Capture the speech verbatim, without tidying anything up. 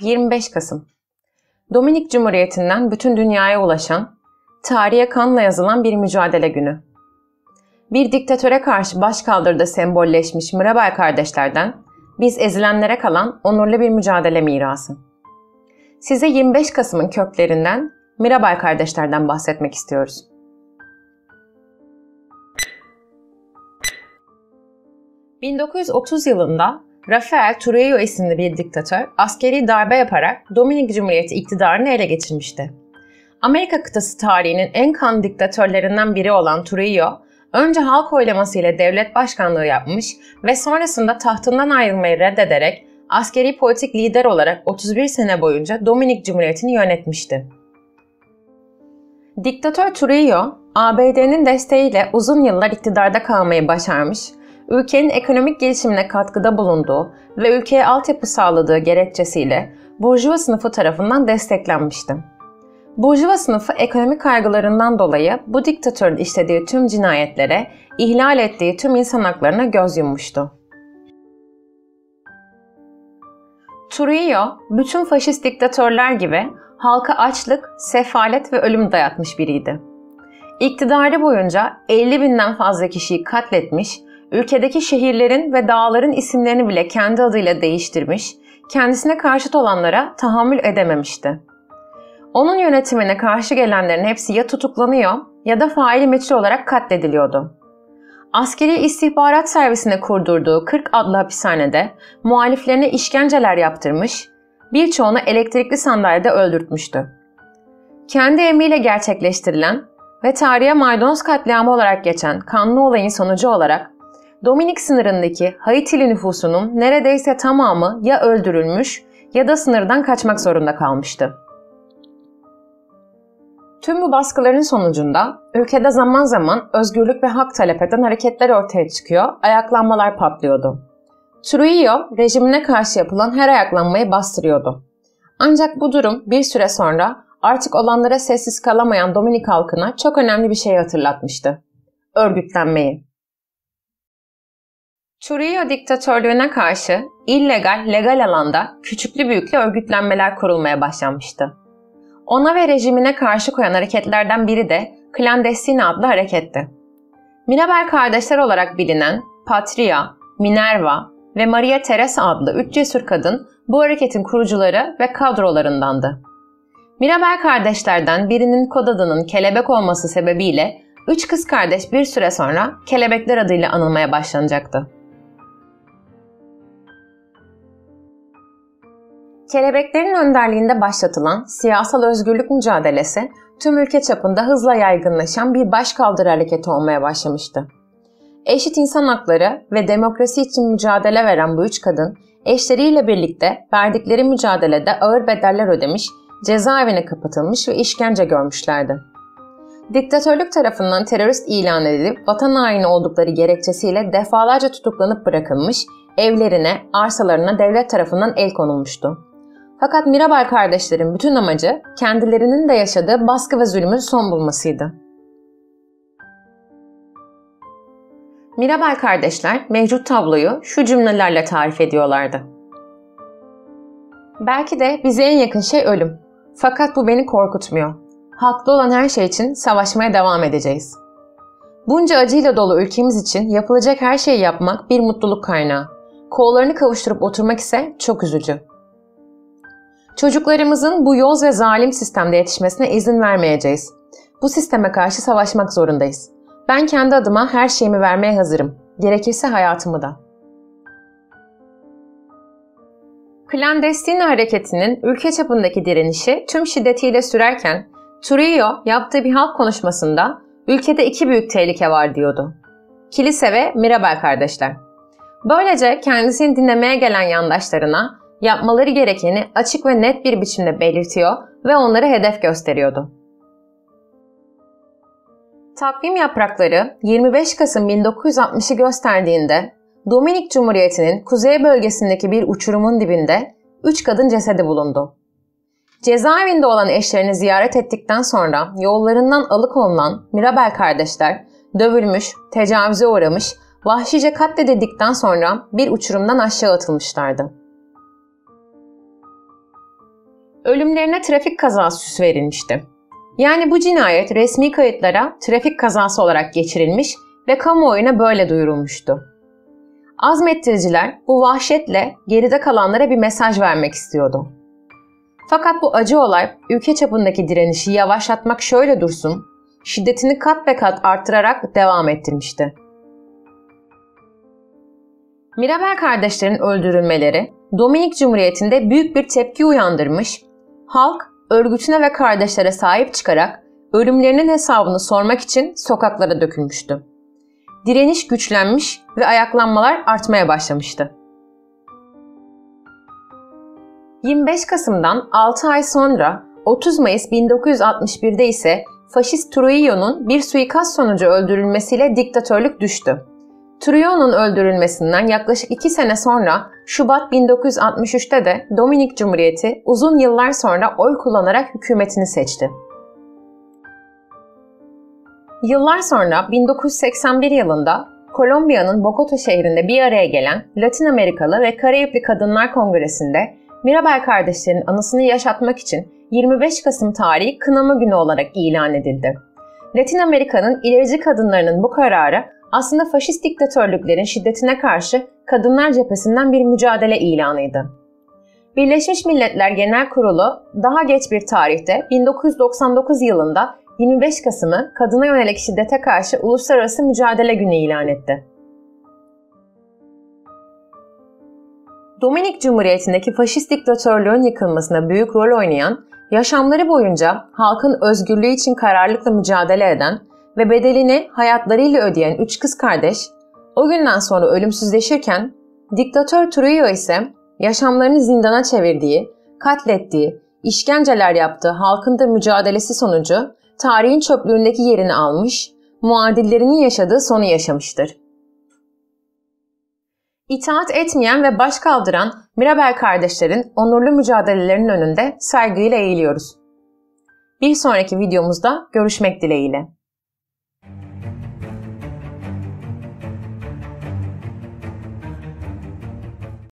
yirmi beş Kasım Dominik Cumhuriyeti'nden bütün dünyaya ulaşan, tarihe kanla yazılan bir mücadele günü. Bir diktatöre karşı başkaldırıda sembolleşmiş Mirabal kardeşlerden, biz ezilenlere kalan onurlu bir mücadele mirası. Size yirmi beş Kasım'ın köklerinden, Mirabal kardeşlerden bahsetmek istiyoruz. bin dokuz yüz otuz yılında Rafael Trujillo isimli bir diktatör askeri darbe yaparak Dominik Cumhuriyeti iktidarını ele geçirmişti. Amerika kıtası tarihinin en kanlı diktatörlerinden biri olan Trujillo, önce halk oylaması ile devlet başkanlığı yapmış ve sonrasında tahtından ayrılmayı reddederek askeri politik lider olarak otuz bir sene boyunca Dominik Cumhuriyeti'ni yönetmişti. Diktatör Trujillo, A B D'nin desteğiyle uzun yıllar iktidarda kalmayı başarmış, ülkenin ekonomik gelişimine katkıda bulunduğu ve ülkeye altyapı sağladığı gerekçesiyle burjuva sınıfı tarafından desteklenmişti. Burjuva sınıfı ekonomik kaygılarından dolayı bu diktatörün işlediği tüm cinayetlere, ihlal ettiği tüm insan haklarına göz yummuştu. Trujillo, bütün faşist diktatörler gibi halka açlık, sefalet ve ölüm dayatmış biriydi. İktidarı boyunca elli binden fazla kişiyi katletmiş, ülkedeki şehirlerin ve dağların isimlerini bile kendi adıyla değiştirmiş, kendisine karşıt olanlara tahammül edememişti. Onun yönetimine karşı gelenlerin hepsi ya tutuklanıyor ya da faili meçhul olarak katlediliyordu. Askeri istihbarat servisine kurdurduğu kırk adlı hapishanede muhaliflerine işkenceler yaptırmış, birçoğunu elektrikli sandalyede öldürtmüştü. Kendi emriyle gerçekleştirilen ve tarihe maydanoz katliamı olarak geçen kanlı olayın sonucu olarak Dominik sınırındaki Haitili nüfusunun neredeyse tamamı ya öldürülmüş ya da sınırdan kaçmak zorunda kalmıştı. Tüm bu baskıların sonucunda ülkede zaman zaman özgürlük ve hak talep eden hareketler ortaya çıkıyor, ayaklanmalar patlıyordu. Trujillo rejimine karşı yapılan her ayaklanmayı bastırıyordu. Ancak bu durum bir süre sonra artık olanlara sessiz kalamayan Dominik halkına çok önemli bir şey hatırlatmıştı: örgütlenmeyi. Trujillo diktatörlüğüne karşı illegal, legal alanda küçüklü büyüklü örgütlenmeler kurulmaya başlanmıştı. Ona ve rejimine karşı koyan hareketlerden biri de Clandestine adlı hareketti. Mirabal kardeşler olarak bilinen Patria, Minerva ve Maria Teresa adlı üç cesur kadın bu hareketin kurucuları ve kadrolarındandı. Mirabal kardeşlerden birinin kod adının kelebek olması sebebiyle üç kız kardeş bir süre sonra kelebekler adıyla anılmaya başlanacaktı. Kelebeklerin önderliğinde başlatılan siyasal özgürlük mücadelesi tüm ülke çapında hızla yaygınlaşan bir başkaldırı hareketi olmaya başlamıştı. Eşit insan hakları ve demokrasi için mücadele veren bu üç kadın, eşleriyle birlikte verdikleri mücadelede ağır bedeller ödemiş, cezaevine kapatılmış ve işkence görmüşlerdi. Diktatörlük tarafından terörist ilan edilip vatan haini oldukları gerekçesiyle defalarca tutuklanıp bırakılmış, evlerine, arsalarına devlet tarafından el konulmuştu. Fakat Mirabal kardeşlerin bütün amacı kendilerinin de yaşadığı baskı ve zulmün son bulmasıydı. Mirabal kardeşler mevcut tabloyu şu cümlelerle tarif ediyorlardı: "Belki de bize en yakın şey ölüm. Fakat bu beni korkutmuyor. Haklı olan her şey için savaşmaya devam edeceğiz." Bunca acıyla dolu ülkemiz için yapılacak her şeyi yapmak bir mutluluk kaynağı. Kollarını kavuşturup oturmak ise çok üzücü. Çocuklarımızın bu yoz ve zalim sistemde yetişmesine izin vermeyeceğiz. Bu sisteme karşı savaşmak zorundayız. Ben kendi adıma her şeyimi vermeye hazırım. Gerekirse hayatımı da. Clandestine hareketinin ülke çapındaki direnişi tüm şiddetiyle sürerken, Trujillo yaptığı bir halk konuşmasında ülkede iki büyük tehlike var diyordu: kilise ve Mirabal kardeşler. Böylece kendisini dinlemeye gelen yandaşlarına yapmaları gerekeni açık ve net bir biçimde belirtiyor ve onları hedef gösteriyordu. Takvim yaprakları yirmi beş Kasım bin dokuz yüz altmışı gösterdiğinde Dominik Cumhuriyeti'nin kuzey bölgesindeki bir uçurumun dibinde üç kadın cesedi bulundu. Cezaevinde olan eşlerini ziyaret ettikten sonra yollarından alıkonulan Mirabal kardeşler dövülmüş, tecavüze uğramış, vahşice katledildikten sonra bir uçurumdan aşağı atılmışlardı. Ölümlerine trafik kazası süsü verilmişti. Yani bu cinayet resmi kayıtlara trafik kazası olarak geçirilmiş ve kamuoyuna böyle duyurulmuştu. Azmettiriciler bu vahşetle geride kalanlara bir mesaj vermek istiyordu. Fakat bu acı olay ülke çapındaki direnişi yavaşlatmak şöyle dursun, şiddetini kat be kat arttırarak devam ettirmişti. Mirabal kardeşlerin öldürülmeleri Dominik Cumhuriyeti'nde büyük bir tepki uyandırmış, halk örgütüne ve kardeşlere sahip çıkarak ölümlerinin hesabını sormak için sokaklara dökülmüştü. Direniş güçlenmiş ve ayaklanmalar artmaya başlamıştı. yirmi beş Kasım'dan altı ay sonra otuz Mayıs bin dokuz yüz altmış bir'de ise faşist Trujillo'nun bir suikast sonucu öldürülmesiyle diktatörlük düştü. Trujillo'nun öldürülmesinden yaklaşık iki sene sonra Şubat bin dokuz yüz altmış üç'te de Dominik Cumhuriyeti uzun yıllar sonra oy kullanarak hükümetini seçti. Yıllar sonra bin dokuz yüz seksen bir yılında Kolombiya'nın Bogota şehrinde bir araya gelen Latin Amerikalı ve Karayipli Kadınlar Kongresi'nde Mirabal kardeşlerin anısını yaşatmak için yirmi beş Kasım tarihi kınama günü olarak ilan edildi. Latin Amerika'nın ilerici kadınlarının bu kararı aslında faşist diktatörlüklerin şiddetine karşı kadınlar cephesinden bir mücadele ilanıydı. Birleşmiş Milletler Genel Kurulu daha geç bir tarihte bin dokuz yüz doksan dokuz yılında yirmi beş Kasım'ı kadına yönelik şiddete karşı Uluslararası Mücadele Günü ilan etti. Dominik Cumhuriyeti'ndeki faşist diktatörlüğün yıkılmasına büyük rol oynayan, yaşamları boyunca halkın özgürlüğü için kararlılıkla mücadele eden ve bedelini hayatlarıyla ödeyen üç kız kardeş, o günden sonra ölümsüzleşirken, diktatör Trujillo ise yaşamlarını zindana çevirdiği, katlettiği, işkenceler yaptığı halkın da mücadelesi sonucu tarihin çöplüğündeki yerini almış, muadillerinin yaşadığı sonu yaşamıştır. İtaat etmeyen ve baş kaldıran Mirabal kardeşlerin onurlu mücadelelerinin önünde saygıyla eğiliyoruz. Bir sonraki videomuzda görüşmek dileğiyle.